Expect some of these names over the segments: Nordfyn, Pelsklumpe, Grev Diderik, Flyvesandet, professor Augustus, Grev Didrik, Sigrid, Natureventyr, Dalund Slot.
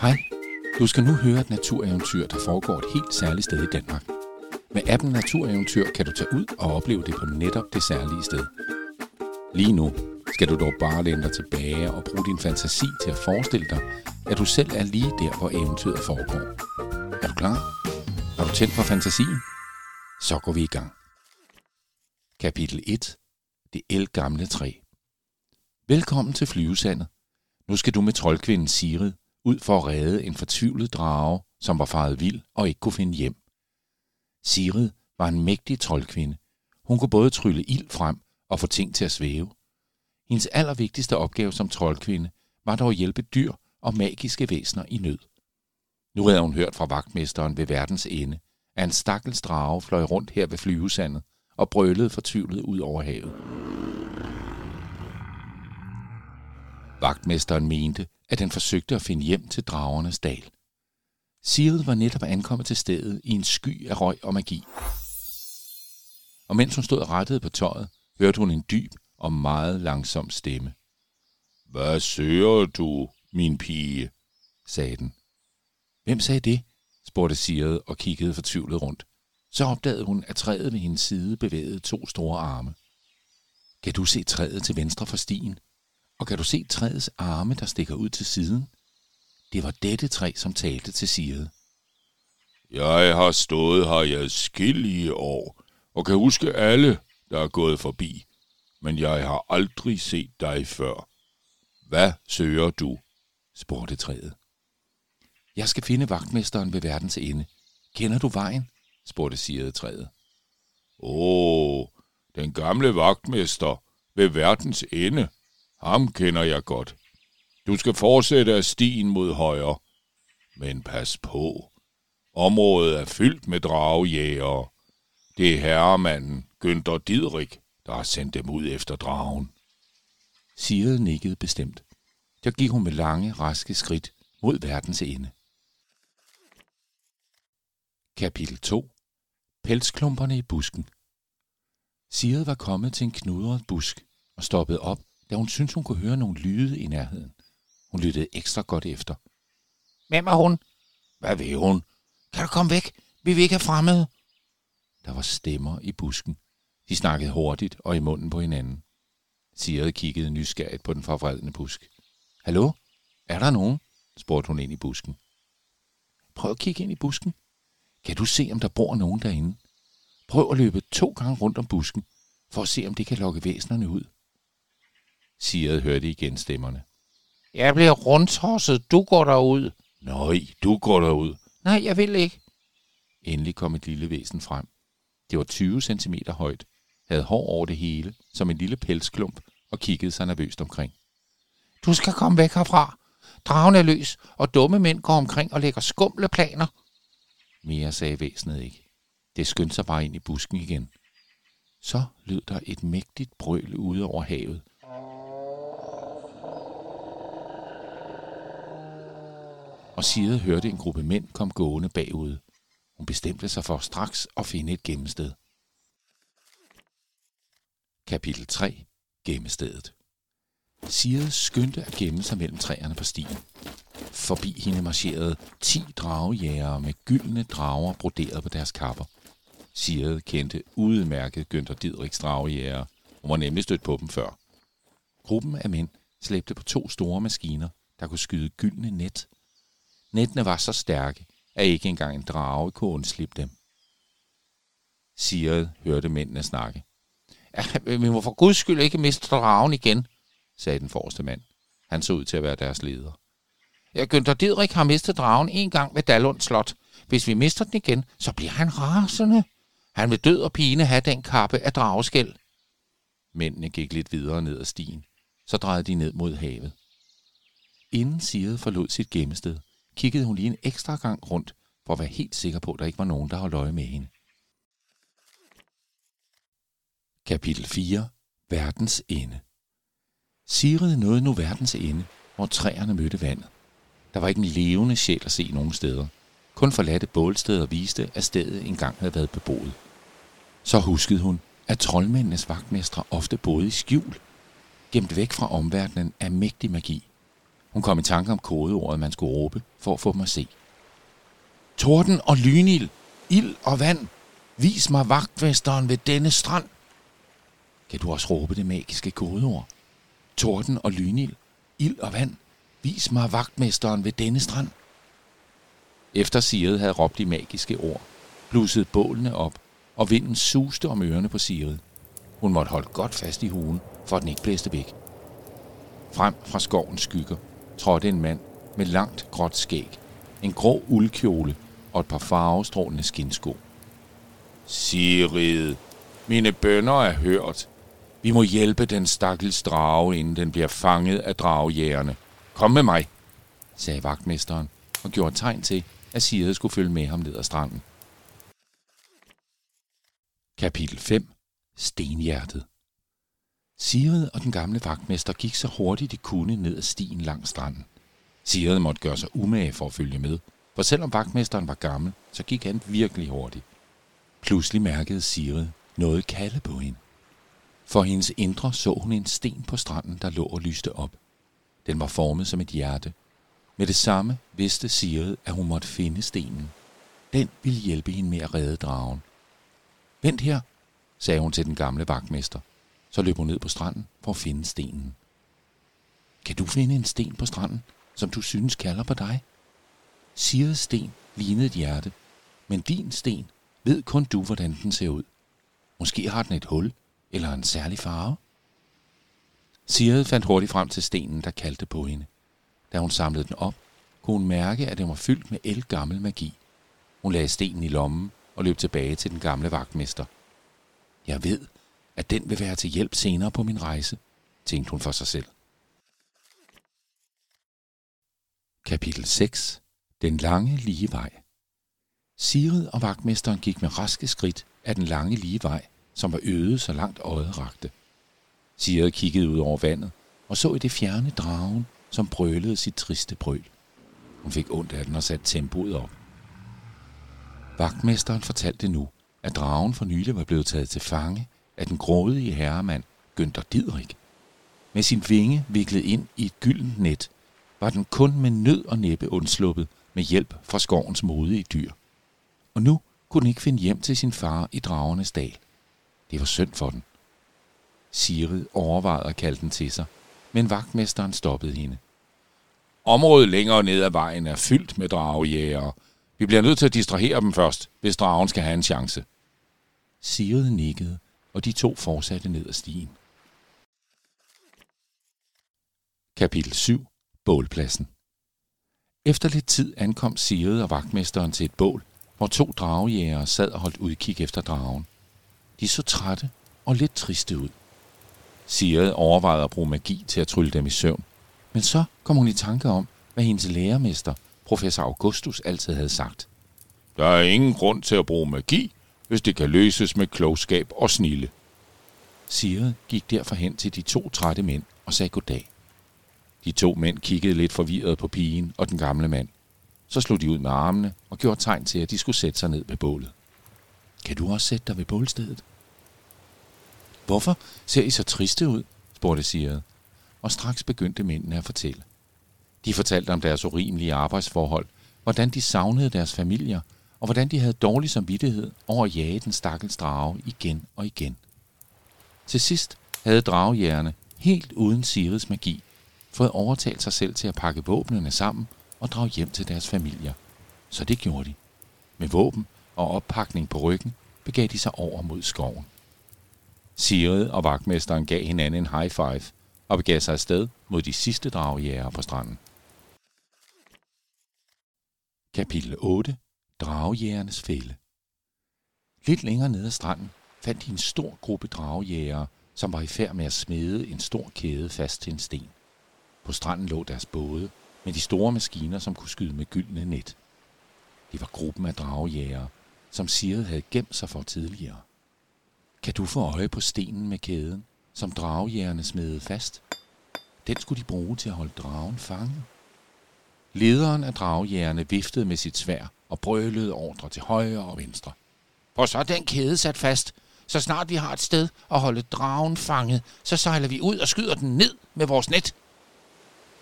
Hej, du skal nu høre et natureventyr, der foregår et helt særligt sted i Danmark. Med appen Natureventyr kan du tage ud og opleve det på netop det særlige sted. Lige nu skal du dog bare læne dig tilbage og bruge din fantasi til at forestille dig, at du selv er lige der, hvor eventyret foregår. Er du klar? Har du tændt for fantasien? Så går vi i gang. Kapitel 1. Det ældgamle træ. Velkommen til Flyvesandet. Nu skal du med troldkvinden Sigrid ud for at redde en fortvivlet drage, som var faret vild og ikke kunne finde hjem. Sigrid var en mægtig troldkvinde. Hun kunne både trylle ild frem og få ting til at svæve. Hendes allervigtigste opgave som troldkvinde var dog at hjælpe dyr og magiske væsener i nød. Nu havde hun hørt fra vagtmesteren ved verdens ende, at en stakkels drage fløj rundt her ved Flyvesandet og brølede fortvivlet ud over havet. Vagtmesteren mente, at den forsøgte at finde hjem til dragernes dal. Sigrid var netop ankommet til stedet i en sky af røg og magi. Og mens hun stod og rettede på tøjet, hørte hun en dyb og meget langsom stemme. Hvad søger du, min pige? Sagde den. Hvem sagde det? Spurgte Sigrid og kiggede fortvivlet rundt. Så opdagede hun, at træet ved hendes side bevægede to store arme. Kan du se træet til venstre for stien? Og kan du se træets arme, der stikker ud til siden? Det var dette træ, som talte til Sigrid. Jeg har stået her i adskillige år, og kan huske alle, der er gået forbi. Men jeg har aldrig set dig før. Hvad søger du? Spurgte træet. Jeg skal finde vagtmesteren ved verdens ende. Kender du vejen? Spurgte Sigrid træet. Den gamle vagtmester ved verdens ende. Ham kender jeg godt. Du skal fortsætte af stien mod højre. Men pas på. Området er fyldt med dragejægere. Det er herremanden Grev Diderik, der har sendt dem ud efter dragen. Sigrid nikkede bestemt. Der gik hun med lange, raske skridt mod verdens ende. Kapitel 2. Pelsklumperne i busken. Sigrid var kommet til en knudret busk og stoppede op, da hun syntes, hun kunne høre nogle lyde i nærheden. Hun lyttede ekstra godt efter. Hvem er hun? Hvad vil hun? Kan du komme væk? Vi vil ikke have fremmede. Der var stemmer i busken. De snakkede hurtigt og i munden på hinanden. Sigrid kiggede nysgerrigt på den forvredne busk. Hallo? Er der nogen? Spurgte hun ind i busken. Prøv at kigge ind i busken. Kan du se, om der bor nogen derinde? Prøv at løbe 2 gange rundt om busken, for at se, om det kan lokke væsnerne ud. Sigrid hørte igen stemmerne. Jeg bliver rundtosset. Du går derud. Nej, du går derud. Nej, jeg vil ikke. Endelig kom et lille væsen frem. Det var 20 centimeter højt, havde hår over det hele, som en lille pelsklump, og kiggede sig nervøst omkring. Du skal komme væk herfra. Dragen er løs, og dumme mænd går omkring og lægger skumle planer. Mere sagde væsenet ikke. Det skyndte sig bare ind i busken igen. Så lød der et mægtigt brøl ude over havet. Og Sigrid hørte en gruppe mænd komme gående bagud. Hun bestemte sig for straks at finde et gemmested. Kapitel 3. Gemmestedet. Sigrid skyndte at gemme sig mellem træerne på stien. Forbi hende marcherede 10 dragejægere med gyldne drager broderet på deres kapper. Sigrid kendte udmærket Grev Dideriks dragejægere. Hun var nemlig stødt på dem før. Gruppen af mænd slæbte på 2 store maskiner, der kunne skyde gyldne net. Nettene var så stærke, at ikke engang en drage kunne undslippe dem. Sigrid hørte mændene snakke. Vi må for guds skyld ikke miste dragen igen, sagde den forreste mand. Han så ud til at være deres leder. Grev Diderik har mistet dragen en gang ved Dalund Slot. Hvis vi mister den igen, så bliver han rasende. Han vil død og pine have den kappe af drageskæl. Mændene gik lidt videre ned ad stien. Så drejede de ned mod havet. Inden Sigrid forlod sit gemmested, kiggede hun lige en ekstra gang rundt, for at være helt sikker på, at der ikke var nogen, der holdt øje med hende. Kapitel 4. Verdens ende. Sigrid nåede nu verdens ende, hvor træerne mødte vandet. Der var ikke en levende sjæl at se nogen steder. Kun forladte bålsteder viste, at stedet engang havde været beboet. Så huskede hun, at troldmændenes vagtmestre ofte boede i skjul, gemt væk fra omverdenen af mægtig magi. Hun kom i tanke om kodeordet, man skulle råbe, for at få mig at se. Torden og lynild, ild og vand, vis mig vagtvesteren ved denne strand. Kan du også råbe det magiske kodeord? Torden og lynild, ild og vand, vis mig vagtmesteren ved denne strand. Efter Sigrid havde råbt de magiske ord, blussede bålene op, og vinden suste om ørerne på Sigrid. Hun måtte holde godt fast i huen, for at den ikke blæste væk. Frem fra skovens skygger trådte en mand med langt gråt skæg, en grå uldkjole og et par farvestrålende skinsko. Sigrid, mine bønner er hørt. Vi må hjælpe den stakkels drage, inden den bliver fanget af dragejægerne. Kom med mig, sagde vagtmesteren og gjorde tegn til, at Sigrid skulle følge med ham ned ad stranden. Kapitel 5. Stenhjertet. Sigrid og den gamle vagtmester gik så hurtigt de kunne ned ad stien langs stranden. Sigrid måtte gøre sig umage for at følge med, for selvom vagtmesteren var gammel, så gik han virkelig hurtigt. Pludselig mærkede Sigrid noget kalde på hende. For hendes indre så hun en sten på stranden, der lå og lyste op. Den var formet som et hjerte. Med det samme vidste Sigrid, at hun måtte finde stenen. Den ville hjælpe hende med at redde dragen. Vent her, sagde hun til den gamle vagtmester. Så løb hun ned på stranden for at finde stenen. Kan du finde en sten på stranden, som du synes kalder på dig? Sigrids sten lignede et hjerte, men din sten ved kun du, hvordan den ser ud. Måske har den et hul eller en særlig farve. Sigrid fandt hurtigt frem til stenen, der kaldte på hende. Da hun samlede den op, kunne hun mærke, at den var fyldt med ældgammel magi. Hun lagde stenen i lommen og løb tilbage til den gamle vagtmester. Jeg ved, at den vil være til hjælp senere på min rejse, tænkte hun for sig selv. Kapitel 6. Den lange lige vej. Sigrid og vagtmesteren gik med raske skridt af den lange lige vej, som var øde så langt øjet rakte. Sigrid kiggede ud over vandet og så i det fjerne dragen, som brølede sit triste brøl. Hun fik ondt af den og satte tempoet op. Vagtmesteren fortalte nu, at dragen for nylig var blevet taget til fange af den grådige herremand Grev Diderik. Med sin vinge viklet ind i et gyldent net, var den kun med nød og næppe undsluppet med hjælp fra skovens modige dyr. Og nu kunne den ikke finde hjem til sin far i dragernes dal. Det var synd for den. Sigrid overvejede at kalde den til sig, men vagtmesteren stoppede hende. Området længere ned ad vejen er fyldt med dragejægere. Vi bliver nødt til at distrahere dem først, hvis dragen skal have en chance. Sigrid nikkede, og de to fortsatte ned ad stien. Kapitel 7. Bålpladsen. Efter lidt tid ankom Sigrid og vagtmesteren til et bål, hvor to dragejægere sad og holdt udkig efter dragen. De så trætte og lidt triste ud. Sigrid overvejede at bruge magi til at trylle dem i søvn, men så kom hun i tanke om, hvad hendes lærermester, professor Augustus, altid havde sagt. Der er ingen grund til at bruge magi, hvis det kan løses med klogskab og snilde. Sigrid gik derfor hen til de to trætte mænd og sagde goddag. De to mænd kiggede lidt forvirret på pigen og den gamle mand. Så slog de ud med armene og gjorde tegn til, at de skulle sætte sig ned ved bålet. Kan du også sætte dig ved bålstedet? Hvorfor ser I så triste ud, spurgte Sigrid, og straks begyndte mændene at fortælle. De fortalte om deres urimelige arbejdsforhold, hvordan de savnede deres familier, og hvordan de havde dårlig samvittighed over at jage den stakkels drage igen og igen. Til sidst havde dragejægerne, helt uden Sigrids magi, fået overtalt sig selv til at pakke våbnene sammen og drage hjem til deres familier. Så det gjorde de. Med våben og oppakning på ryggen begav de sig over mod skoven. Sigrid og vagtmesteren gav hinanden en high five og begav sig afsted mod de sidste dragejægere på stranden. Kapitel 8. Dragejægernes fælde. Lidt længere nede ad stranden fandt de en stor gruppe dragejægere, som var i færd med at smede en stor kæde fast til en sten. På stranden lå deres både med de store maskiner, som kunne skyde med gyldne net. Det var gruppen af dragejægere, som Sigrid havde gemt sig for tidligere. Kan du få øje på stenen med kæden, som dragejægerne smedede fast? Den skulle de bruge til at holde dragen fanget. Lederen af dragejægerne viftede med sit sværd og brølede ordre til højre og venstre. Og så er den kæde sat fast. Så snart vi har et sted at holde dragen fanget, så sejler vi ud og skyder den ned med vores net.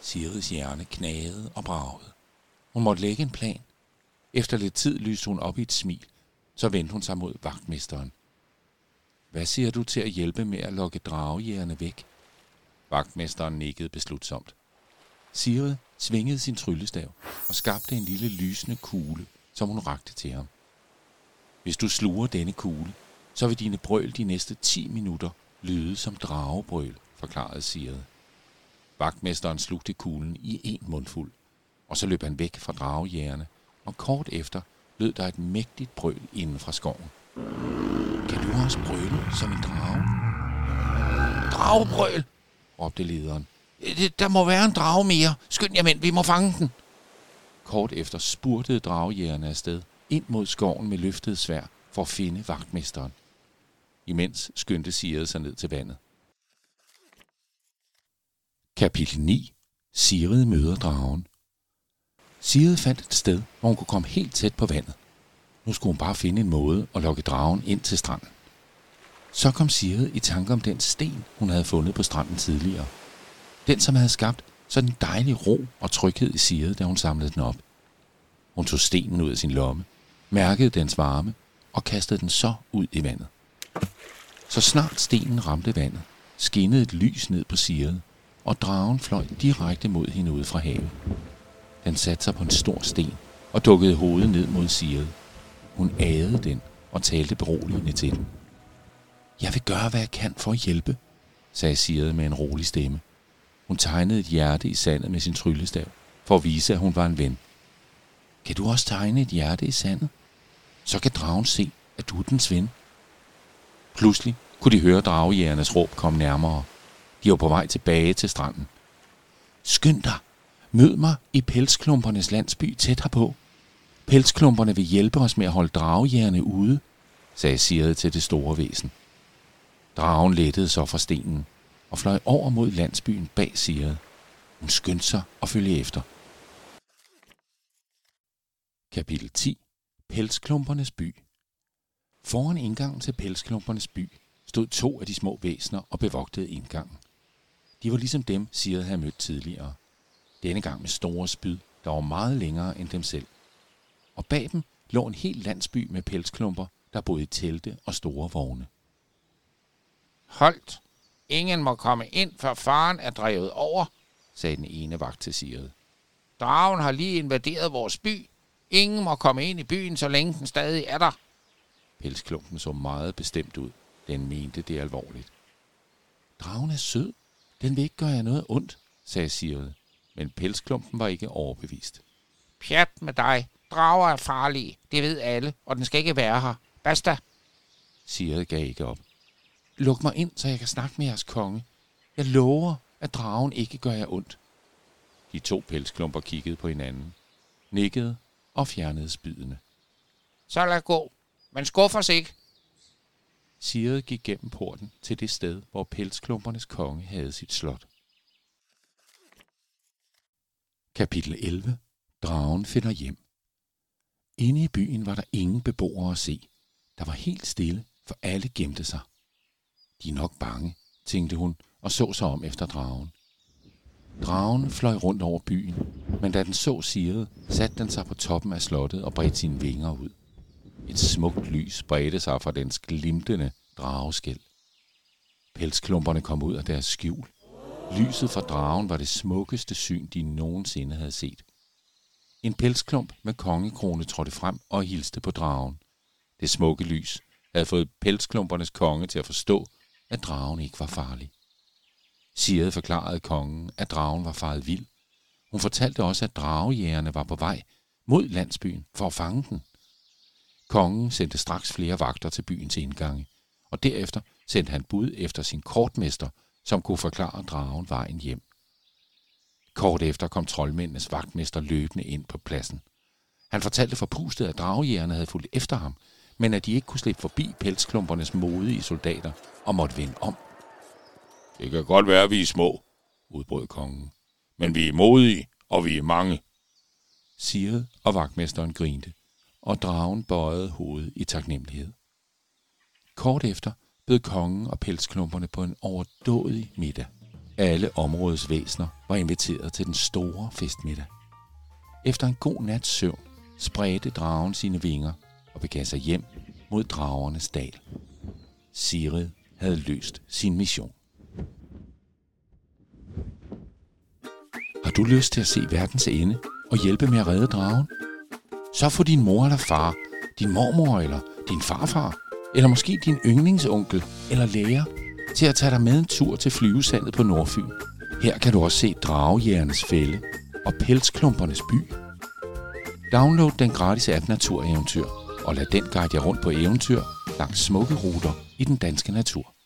Sigrids hjerne knagede og bragede. Hun måtte lægge en plan. Efter lidt tid lyste hun op i et smil, så vendte hun sig mod vagtmesteren. Hvad siger du til at hjælpe med at lokke dragejægerne væk? Vagtmesteren nikkede beslutsomt. Sigrid svingede sin tryllestav og skabte en lille lysende kugle, som hun rakte til ham. Hvis du sluger denne kugle, så vil dine brøl de næste 10 minutter lyde som dragebrøl, forklarede Sigrid. Vagtmesteren slugte kuglen i én mundfuld, og så løb han væk fra dragejægerne, og kort efter lød der et mægtigt brøl inden fra skoven. Kan du også brøle som en drage? Dragebrøl, råbte lederen. Der må være en drage mere. Skynd jer, mænd, vi må fange den. Kort efter spurtede dragejægerne afsted ind mod skoven med løftet sværd for at finde vagtmesteren. Imens skyndte Sigrid sig ned til vandet. Kapitel 9. Sigrid møder dragen. Sigrid fandt et sted, hvor hun kunne komme helt tæt på vandet. Nu skulle hun bare finde en måde at lokke dragen ind til stranden. Så kom Sigrid i tanke om den sten, hun havde fundet på stranden tidligere. Den, som havde skabt sådan en dejlig ro og tryghed i Sigrid, da hun samlede den op. Hun tog stenen ud af sin lomme, mærkede dens varme og kastede den så ud i vandet. Så snart stenen ramte vandet, skinnede et lys ned på Sigrid, og dragen fløj direkte mod hende ude fra havet. Den satte sig på en stor sten og dukkede hovedet ned mod Sigrid. Hun agede den og talte beroligende til den. Jeg vil gøre, hvad jeg kan for at hjælpe, sagde Sigrid med en rolig stemme. Hun tegnede et hjerte i sandet med sin tryllestav for at vise, at hun var en ven. Kan du også tegne et hjerte i sandet? Så kan dragen se, at du er dens ven. Pludselig kunne de høre dragejægernes råb komme nærmere. De var på vej tilbage til stranden. Skynd dig! Mød mig i Pelsklumpernes landsby tæt herpå. Pelsklumperne vil hjælpe os med at holde dragejægerne ude, sagde Sigrid til det store væsen. Dragen lettede så fra stenen og fløj over mod landsbyen bag Sigrid. Hun skyndte sig og følge efter. Kapitel 10. Pelsklumpernes by. Foran indgangen til Pelsklumpernes by stod 2 af de små væsener og bevogtede indgangen. De var ligesom dem, Sigrid havde mødt tidligere. Denne gang med store spyd, der var meget længere end dem selv. Og bag dem lå en hel landsby med pelsklumper, der boede i telte og store vogne. Holdt! Ingen må komme ind, før faren er drevet over, sagde den ene vagt til Sigrid. Dragen har lige invaderet vores by. Ingen må komme ind i byen, så længe den stadig er der. Pelsklumpen så meget bestemt ud. Den mente det alvorligt. Dragen er sød. Den vil ikke gøre jer noget ondt, sagde Sigrid. Men pelsklumpen var ikke overbevist. Pjat med dig. Drager er farlige. Det ved alle, og den skal ikke være her. Basta. Sigrid gav ikke op. Luk mig ind, så jeg kan snakke med jeres konge. Jeg lover, at dragen ikke gør jer ondt. De 2 pelsklumper kiggede på hinanden, nikkede og fjernede spydene. Så lad gå. Men skuff os ikke. Sigrid gik gennem porten til det sted, hvor pelsklumpernes konge havde sit slot. Kapitel 11. Dragen finder hjem. Inde i byen var der ingen beboere at se. Der var helt stille, for alle gemte sig. De er nok bange, tænkte hun, og så sig om efter dragen. Dragen fløj rundt over byen, men da den så Sigrid, satte den sig på toppen af slottet og bredte sine vinger ud. Et smukt lys bredte sig fra dens glimtende drageskæl. Pelsklumperne kom ud af deres skjul. Lyset fra dragen var det smukkeste syn, de nogensinde havde set. En pelsklump med kongekrone trådte frem og hilste på dragen. Det smukke lys havde fået pelsklumpernes konge til at forstå, at dragen ikke var farlig. Sigrid forklarede kongen, at dragen var faret vild. Hun fortalte også, at dragejægerne var på vej mod landsbyen for at fange den. Kongen sendte straks flere vagter til byens indgange, og derefter sendte han bud efter sin kortmester, som kunne forklare dragen vejen hjem. Kort efter kom troldmændenes vagtmester løbende ind på pladsen. Han fortalte forpustet, at dragejægerne havde fulgt efter ham, men at de ikke kunne slippe forbi pelsklumpernes modige soldater og måtte vende om. Det kan godt være, at vi er små, udbrød kongen. Men vi er modige, og vi er mange. Sigrid og vagtmesteren grinte, og dragen bøjede hovedet i taknemmelighed. Kort efter bød kongen og pelsklumperne på en overdådig middag. Alle områdets væsner var inviteret til den store festmiddag. Efter en god nats søvn spredte dragen sine vinger og begav sig hjem mod dragernes dal. Sigrid havde løst sin mission. Har du lyst til at se verdens ende og hjælpe med at redde dragen? Så få din mor eller far, din mormor eller din farfar, eller måske din yndlingsonkel eller lærer til at tage dig med en tur til Flyvesandet på Nordfyn. Her kan du også se dragejægernes fælde og pelsklumpernes by. Download den gratis app Natureventyr og lad den guide jer rundt på eventyr langs smukke ruter i den danske natur.